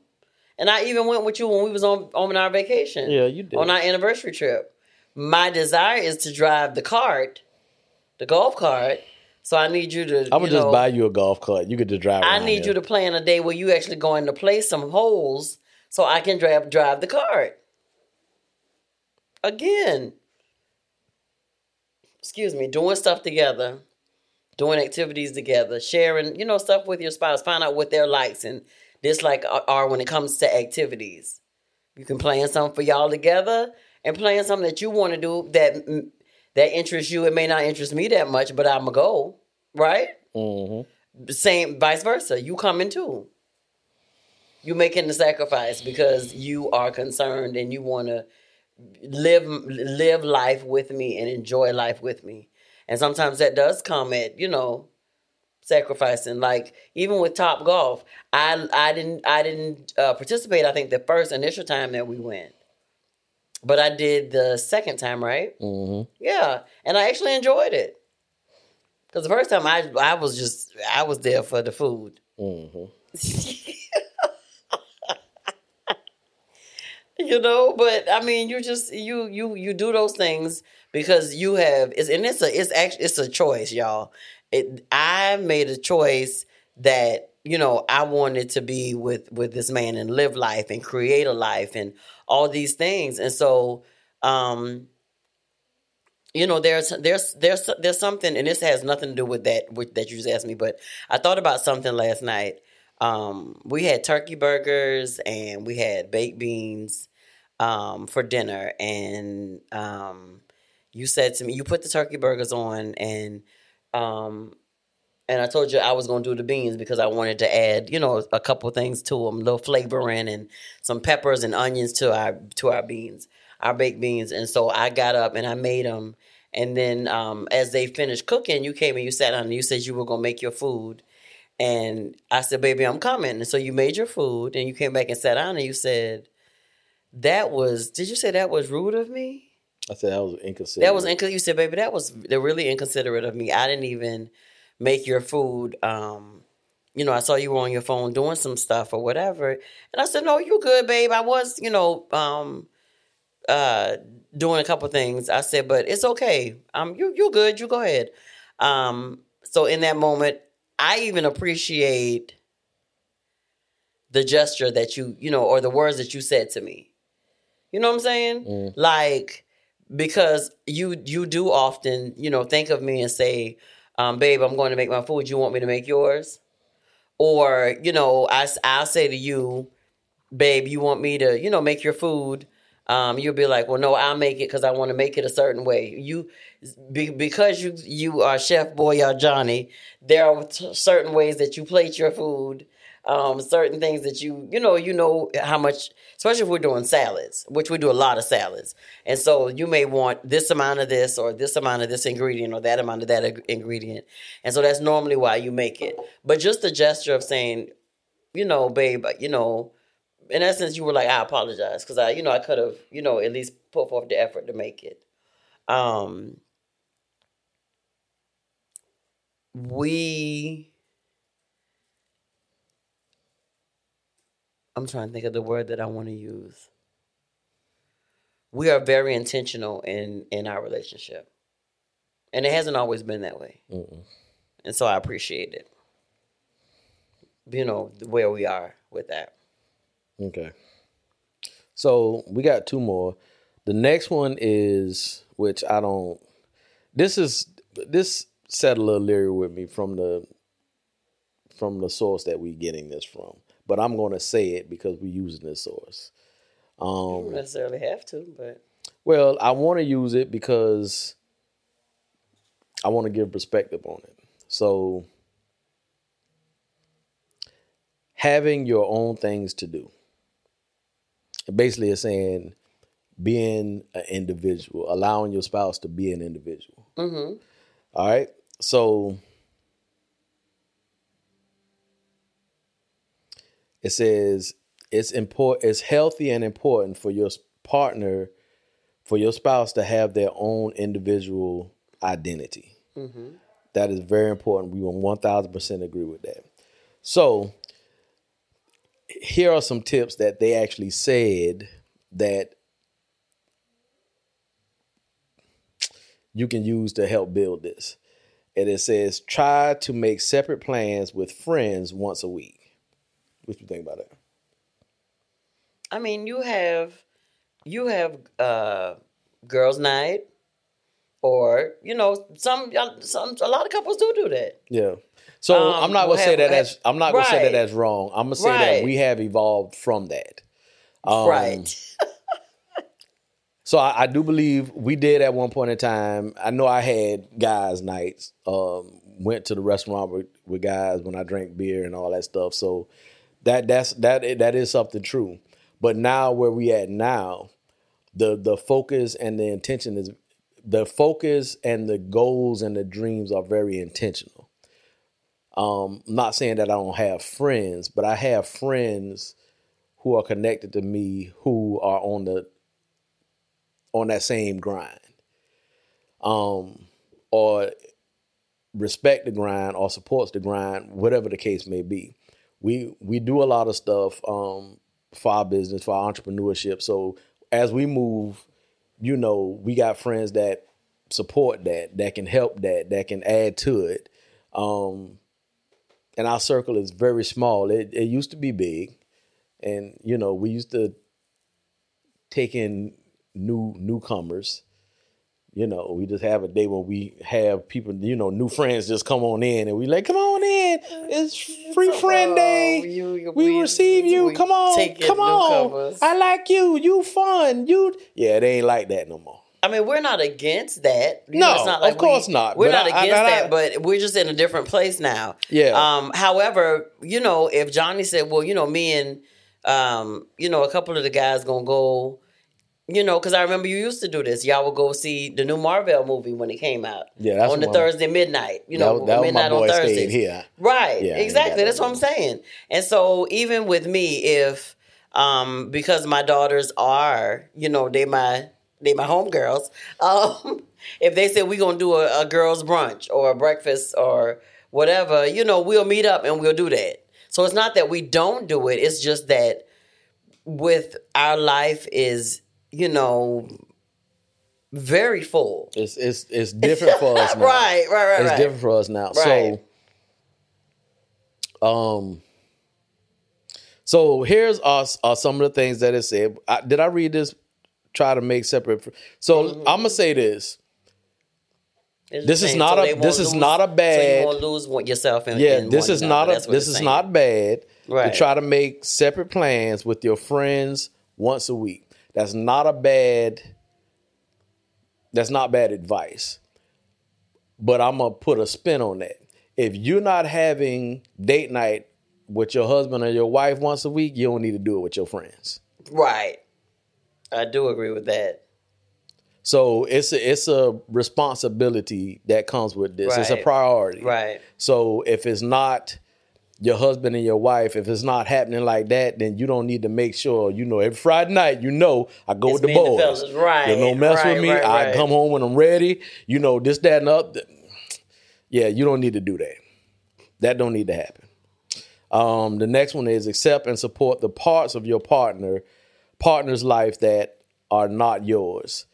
And I even went with you when we was on, on our vacation. Yeah, you did. On our anniversary trip. My desire is to drive the cart, the golf cart. So I need you to. I'm going to just know, buy you a golf cart. You could just drive I need here. you to plan a day where you actually going to play some holes so I can drive, drive the cart. Again. Excuse me, doing stuff together, doing activities together, sharing, you know, stuff with your spouse. Find out what their likes and dislikes are when it comes to activities. You can plan something for y'all together and plan something that you want to do that that interests you. It may not interest me that much, but I'm a go, right? Mm-hmm. Same, vice versa. You coming too. You making the sacrifice because you are concerned and you want to live live life with me and enjoy life with me. And sometimes that does come at, you know, sacrificing. Like even with Topgolf, I I didn't I didn't uh, participate. I think the first initial time that we went, but I did the second time, right? Mm-hmm. Yeah, and I actually enjoyed it because the first time I I was just I was there for the food. Mm-hmm. You know, but I mean, you just you you you do those things because you have it's and it's a it's actually it's a choice, y'all. It, I made a choice that, you know, I wanted to be with with this man and live life and create a life and all these things. And so, um, you know, there's there's there's there's something, and this has nothing to do with that with, that you just asked me, but I thought about something last night. Um, we had turkey burgers and we had baked beans, um, for dinner. And, um, you said to me, you put the turkey burgers on and, um, and I told you I was going to do the beans because I wanted to add, you know, a couple things to them, a little flavoring and some peppers and onions to our, to our beans, our baked beans. And so I got up and I made them. And then, um, as they finished cooking, you came and you sat down and you said you were going to make your food. And I said, baby, I'm coming. And so you made your food and you came back and sat down and you said, that was, did you say that was rude of me? I said that was inconsiderate. That was inconsiderate. You said, baby, that was really inconsiderate of me. I didn't even make your food. Um, you know, I saw you were on your phone doing some stuff or whatever. And I said, no, you good, babe. I was, you know, um, uh, doing a couple things. I said, but it's okay. Um, you, you good. You go ahead. Um, so in that moment, I even appreciate the gesture that you, you know, or the words that you said to me. You know what I'm saying? Mm. Like, because you you do often, you know, think of me and say, um, babe, I'm going to make my food. You want me to make yours? Or, you know, I, I'll say to you, babe, you want me to, you know, make your food? Um, you'll be like, well, no, I'll make it because I want to make it a certain way. You, be, because you you are Chef Boyardee Johnny, there are t- certain ways that you plate your food, um, certain things that you, you know, you know how much, especially if we're doing salads, which we do a lot of salads. And so you may want this amount of this or this amount of this ingredient or that amount of that ag- ingredient. And so that's normally why you make it. But just the gesture of saying, you know, babe, you know, in essence, you were like, I apologize because I, you know, I could have, you know, at least put forth the effort to make it. Um, we, I'm trying to think of the word that I want to use. We are very intentional in, in our relationship. And it hasn't always been that way. Mm-mm. And so I appreciate it. You know, where we are with that. Okay. So we got two more. The next one is, which I don't, this is, this set a little leery with me from the, from the source that we're getting this from, but I'm going to say it because we're using this source. Um, you don't necessarily have to, but. Well, I want to use it because I want to give perspective on it. So having your own things to do. Basically, it's saying being an individual, allowing your spouse to be an individual. Mm-hmm. All right. So it says it's important, it's healthy and important for your partner, for your spouse to have their own individual identity. Mm-hmm. That is very important. We will one thousand percent agree with that. So here are some tips that they actually said that you can use to help build this. And it says, try to make separate plans with friends once a week. What do you think about that? I mean, you have, you have uh, girls' night or, you know, some, some, a lot of couples do do that. Yeah. So um, I'm not gonna have, say that as I'm not right. gonna say that that's wrong. I'm gonna say right. that we have evolved from that. Um, right. so I, I do believe we did at one point in time. I know I had guys' nights. Um, went to the restaurant with, with guys when I drank beer and all that stuff. So that that's that that is something true. But now where we at now, the the focus and the intention is the focus and the goals and the dreams are very intentional. Um, I'm not saying that I don't have friends, but I have friends who are connected to me who are on the on that same grind, um, or respect the grind, or supports the grind, whatever the case may be. We we do a lot of stuff. Um, for our business, for our entrepreneurship. So as we move, you know, we got friends that support that, that can help that, that can add to it. Um, and our circle is very small. It, it used to be big. And, you know, we used to take in new newcomers. You know, we just have a day where we have people, you know, new friends just come on in, and we like, come on in. It's free so, friend day. Uh, you, you, we, we receive you. We come on. Come on. Newcomers. I like you. You fun. You. Yeah, it ain't like that no more. I mean, we're not against that. You no, know, it's not like of course we, not. We're but not I, against I, I, that, but we're just in a different place now. Yeah. Um, however, you know, if Johnny said, well, you know, me and, um, you know, a couple of the guys going to go, you know, because I remember you used to do this. Y'all would go see the new Marvel movie when it came out. Yeah, that's on the Thursday midnight. You know, that, that midnight was my boy on Thursday. Here. Right. Yeah, exactly. That's what I'm saying. And so even with me, if um, because my daughters are, you know, they my they my homegirls. Um, if they said we're gonna do a, a girls' brunch or a breakfast or whatever, you know, we'll meet up and we'll do that. So it's not that we don't do it. It's just that with our life is, you know, very full. It's it's it's different for us now. Right, right, right. It's right. different for us now. Right. So, um, so here's are, are some of the things that it said. I, did I read this? Try to make separate. So mm-hmm. I'm gonna say this. It's this is saying, not so a. This lose, is not a bad. So you won't lose yourself. In, yeah, in this is not another. A. This is saying. Not bad. Right. To try to make separate plans with your friends once a week. That's not a bad, that's not bad advice. But I'm going to put a spin on that. If you're not having date night with your husband or your wife once a week, you don't need to do it with your friends. Right. I do agree with that. So it's a, it's a responsibility that comes with this. Right. It's a priority. Right. So if it's not your husband and your wife, if it's not happening like that, then you don't need to make sure, you know, every Friday night, you know, I go it's with the boys. The fellas, right. You don't mess right, with me. Right, I right. come home when I'm ready. You know, this, that, and up. Yeah, you don't need to do that. That don't need to happen. Um, the next one is accept and support the parts of your partner, partner's life that are not yours.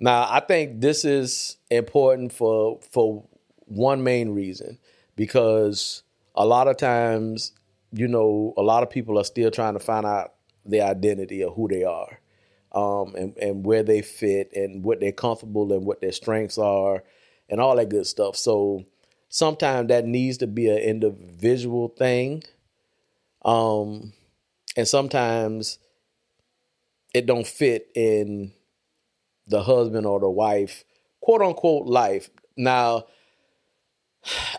Now, I think this is important for for one main reason, because a lot of times, you know, a lot of people are still trying to find out their identity of who they are, um, and, and where they fit and what they're comfortable and what their strengths are and all that good stuff. So sometimes that needs to be an individual thing. Um, and sometimes it don't fit in the husband or the wife, quote unquote, life. Now,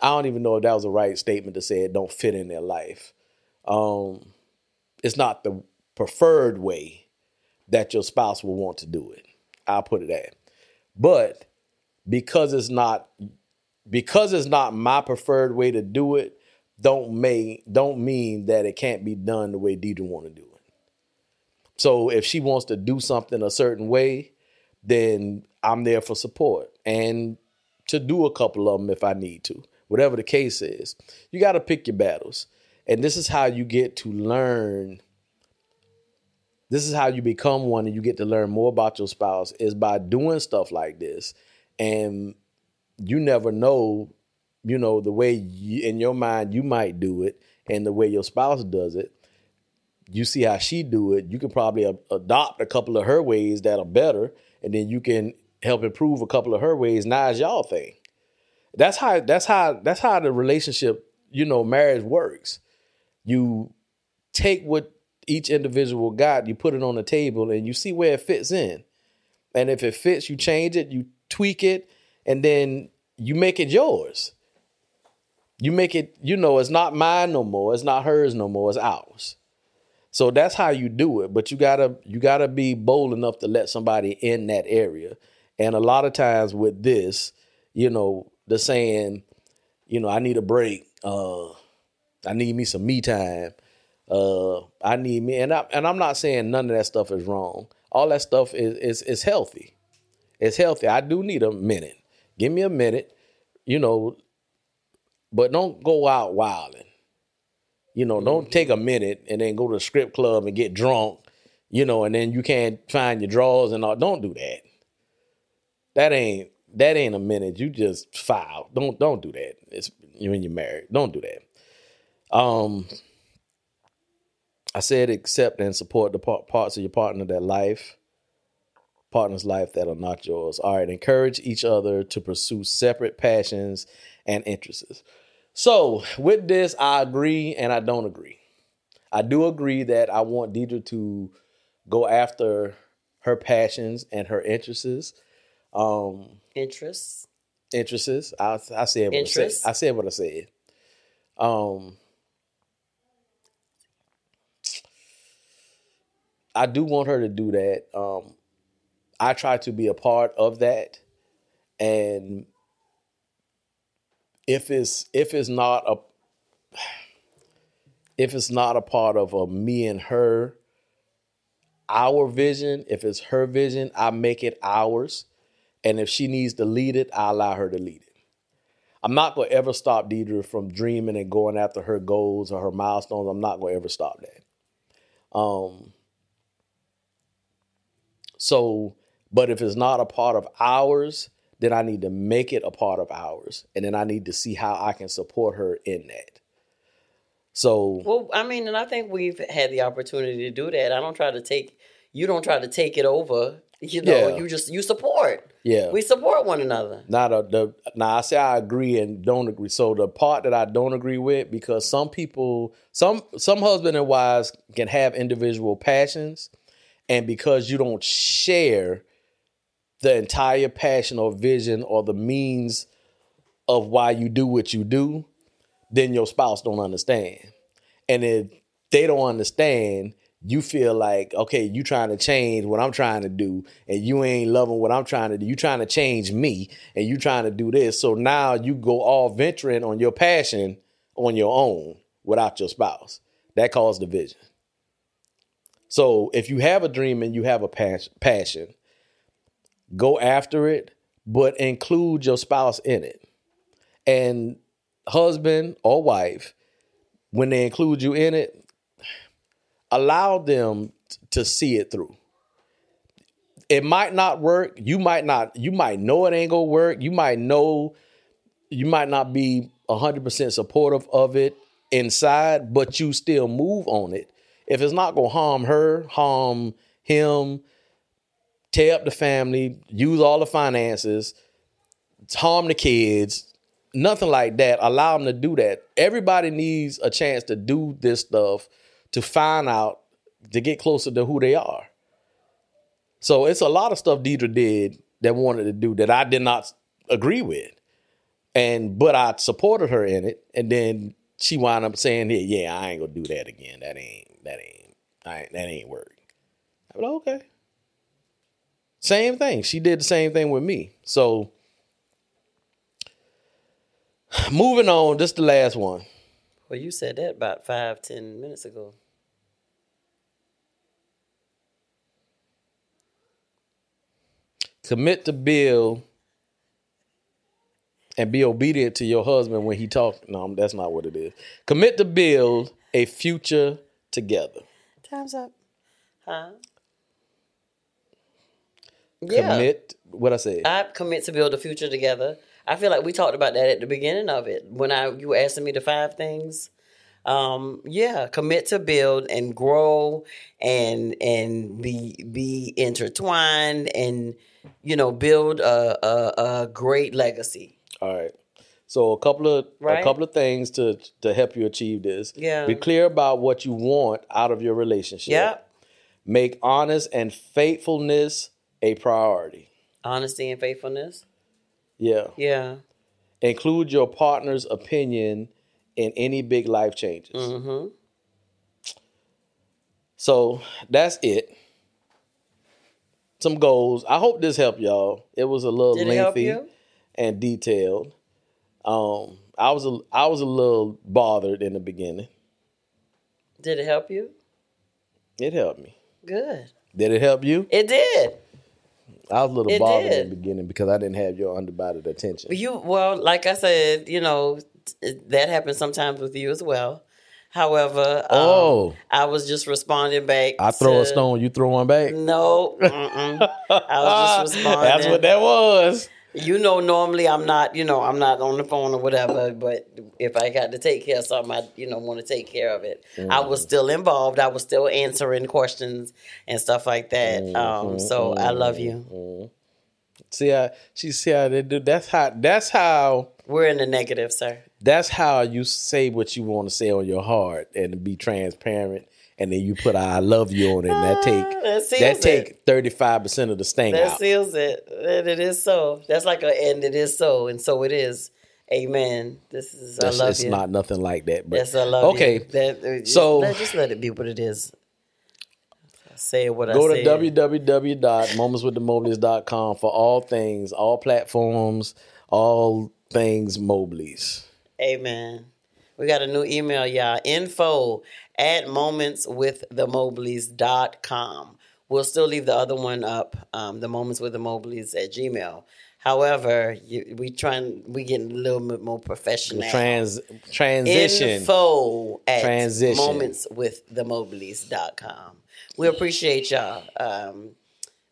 I don't even know if that was the right statement to say it don't fit in their life. Um, it's not the preferred way that your spouse will want to do it. I'll put it at. But because it's not because it's not my preferred way to do it, don't make don't mean that it can't be done the way Deidre want to do it. So if she wants to do something a certain way, then I'm there for support and to do a couple of them if I need to, whatever the case is. You got to pick your battles. And this is how you get to learn. This is how you become one and you get to learn more about your spouse is by doing stuff like this. And you never know, you know, the way you, in your mind you might do it and the way your spouse does it. You see how she do it. You can probably a- adopt a couple of her ways that are better, and then you can help improve a couple of her ways. Now it's y'all thing. That's how, that's how, that's how the relationship, you know, marriage works. You take what each individual got, you put it on the table and you see where it fits in. And if it fits, you change it, you tweak it, and then you make it yours. You make it, you know, it's not mine no more. It's not hers no more. It's ours. So that's how you do it. But you gotta, you gotta be bold enough to let somebody in that area. And a lot of times with this, you know, the saying, you know, I need a break. Uh, I need me some me time. Uh, I need me. And, I, and I'm not saying none of that stuff is wrong. All that stuff is, is, is healthy. It's healthy. I do need a minute. Give me a minute, you know, but don't go out wilding. You know, don't take a minute and then go to a strip club and get drunk, you know, and then you can't find your drawers and all. Don't do that. That ain't that ain't a minute. You just foul. Don't don't do that. It's when you're married. Don't do that. Um, I said accept and support the parts of your partner that life, partner's life that are not yours. All right, encourage each other to pursue separate passions and interests. So with this, I agree and I don't agree. I do agree that I want Deidre to go after her passions and her interests. Um, interests. Interests. I, I said what interests. I said. I said what I said. Um, I do want her to do that. Um, I try to be a part of that, and if it's if it's not a if it's not a part of a me and her, our vision, if it's her vision, I make it ours. And if she needs to lead it, I allow her to lead it. I'm not going to ever stop Deidre from dreaming and going after her goals or her milestones. I'm not going to ever stop that. Um. So, but if it's not a part of ours, then I need to make it a part of ours. And then I need to see how I can support her in that. So, well, I mean, and I think we've had the opportunity to do that. I don't try to take, you don't try to take it over. You know, yeah. you just, you support. Yeah. We support one another. Not a, the, now, I say I agree and don't agree. So the part that I don't agree with, because some people, some, some husband and wives can have individual passions. And because you don't share the entire passion or vision or the means of why you do what you do, then your spouse don't understand. And if they don't understand, you feel like, okay, you trying to change what I'm trying to do, and you ain't loving what I'm trying to do. You trying to change me, and you trying to do this. So now you go all venturing on your passion on your own without your spouse. That caused division. So if you have a dream and you have a pas- passion, go after it, but include your spouse in it. And husband or wife, when they include you in it, allow them t- to see it through. It might not work. You might not. You might know it ain't gonna work. You might know. You might not be one hundred percent supportive of it inside, but you still move on it. If it's not gonna harm her, harm him, tear up the family, use all the finances, harm the kids, nothing like that. Allow them to do that. Everybody needs a chance to do this stuff, to find out, to get closer to who they are. So it's a lot of stuff Deidre did that wanted to do that I did not agree with. And but I supported her in it. And then she wound up saying, yeah, yeah, I ain't gonna do that again. That ain't, that ain't, I ain't that ain't work. I'm like, okay. Same thing. She did the same thing with me. So moving on, just the last one. Well, you said that about five, ten minutes ago. Commit to build and be obedient to your husband when he talks. No, that's not what it is. Commit to build a future together. Time's up. Huh? Yeah. Commit, what I said. I commit to build a future together. I feel like we talked about that at the beginning of it. When I you were asking me the five things, um, yeah, commit to build and grow and and be be intertwined and, you know, build a a, a great legacy. All right. So a couple of right? a couple of things to to help you achieve this. Yeah. Be clear about what you want out of your relationship. Yep. Make honest and faithfulness a priority. Honesty and faithfulness. Yeah. Yeah. Include your partner's opinion in any big life changes. Mm-hmm. So that's it. Some goals. I hope this helped y'all. It was a little Did lengthy and detailed. Um, I was a, I was a little bothered in the beginning. Did it help you? It helped me. Good. Did it help you? It did. I was a little it bothered did. in the beginning because I didn't have your undivided attention. You well, like I said, you know, that happens sometimes with you as well. However, oh. um, I was just responding back. I throw to, a stone, you throw one back? No. Mm-mm. I was just responding. That's what that was. You know, normally I'm not, you know, I'm not on the phone or whatever, but if I got to take care of something, I, you know, want to take care of it. Mm. I was still involved. I was still answering questions and stuff like that. Mm, um, mm, so mm, I love you. Mm. See how, she see how they do. That's how, that's how. We're in the negative, sir. That's how you say what you want to say on your heart and be transparent. And then you put I love you on it. And that take, that, that take thirty-five percent of the sting that out. That seals it. And it is so. That's like an and it is so. And so it is. Amen. This is That's, I love it's you. It's not nothing like that. But, yes, I love okay. you. Okay. So. Just, just let it be what it is. Say what I said. Go to w w w dot moments with the mobleys dot com for all things, all platforms, all things Mobleys. Amen. We got a new email, y'all. Info at moments with the mobleys dot com. We'll still leave the other one up, um, the momentswiththemobleys at Gmail. However, you, we trying we getting a little bit more professional. Trans, transition. Info at transition. moments with the mobleys dot com. We appreciate y'all. Um,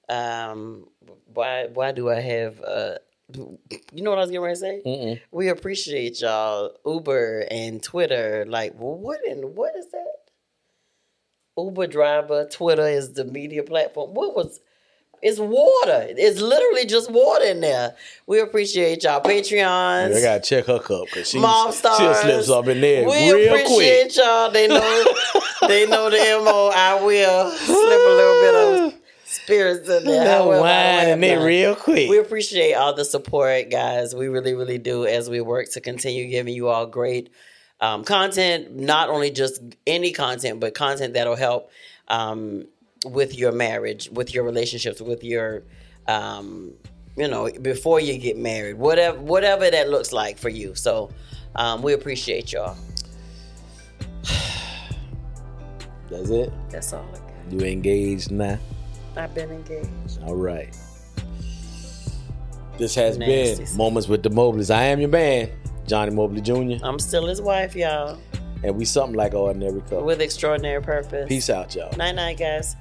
um, why why do I have... Uh, you know what I was getting ready to say? Mm-mm. We appreciate y'all. Uber and Twitter. Like, what in, what is that? Uber driver. Twitter is the media platform. What was... It's water. It's literally just water in there. We appreciate y'all. Patreons. Yeah, I got to check her cup because she slips up in there we real quick. We appreciate y'all. They know, they know the M O. I will slip a little bit of spirits in there. No however, wine in there real quick. We appreciate all the support, guys. We really, really do as we work to continue giving you all great um, content. Not only just any content, but content that will help um with your marriage, with your relationships, with your, um, you know, before you get married, whatever whatever that looks like for you. So um, we appreciate y'all. That's it? That's all I got. You engaged now? I've been engaged. All right. This has Nasty been stuff. Moments with the Mobleys. I am your man, Johnny Mobley Junior I'm still his wife, y'all. And we something like ordinary couple. With extraordinary purpose. Peace out, y'all. Night-night, guys.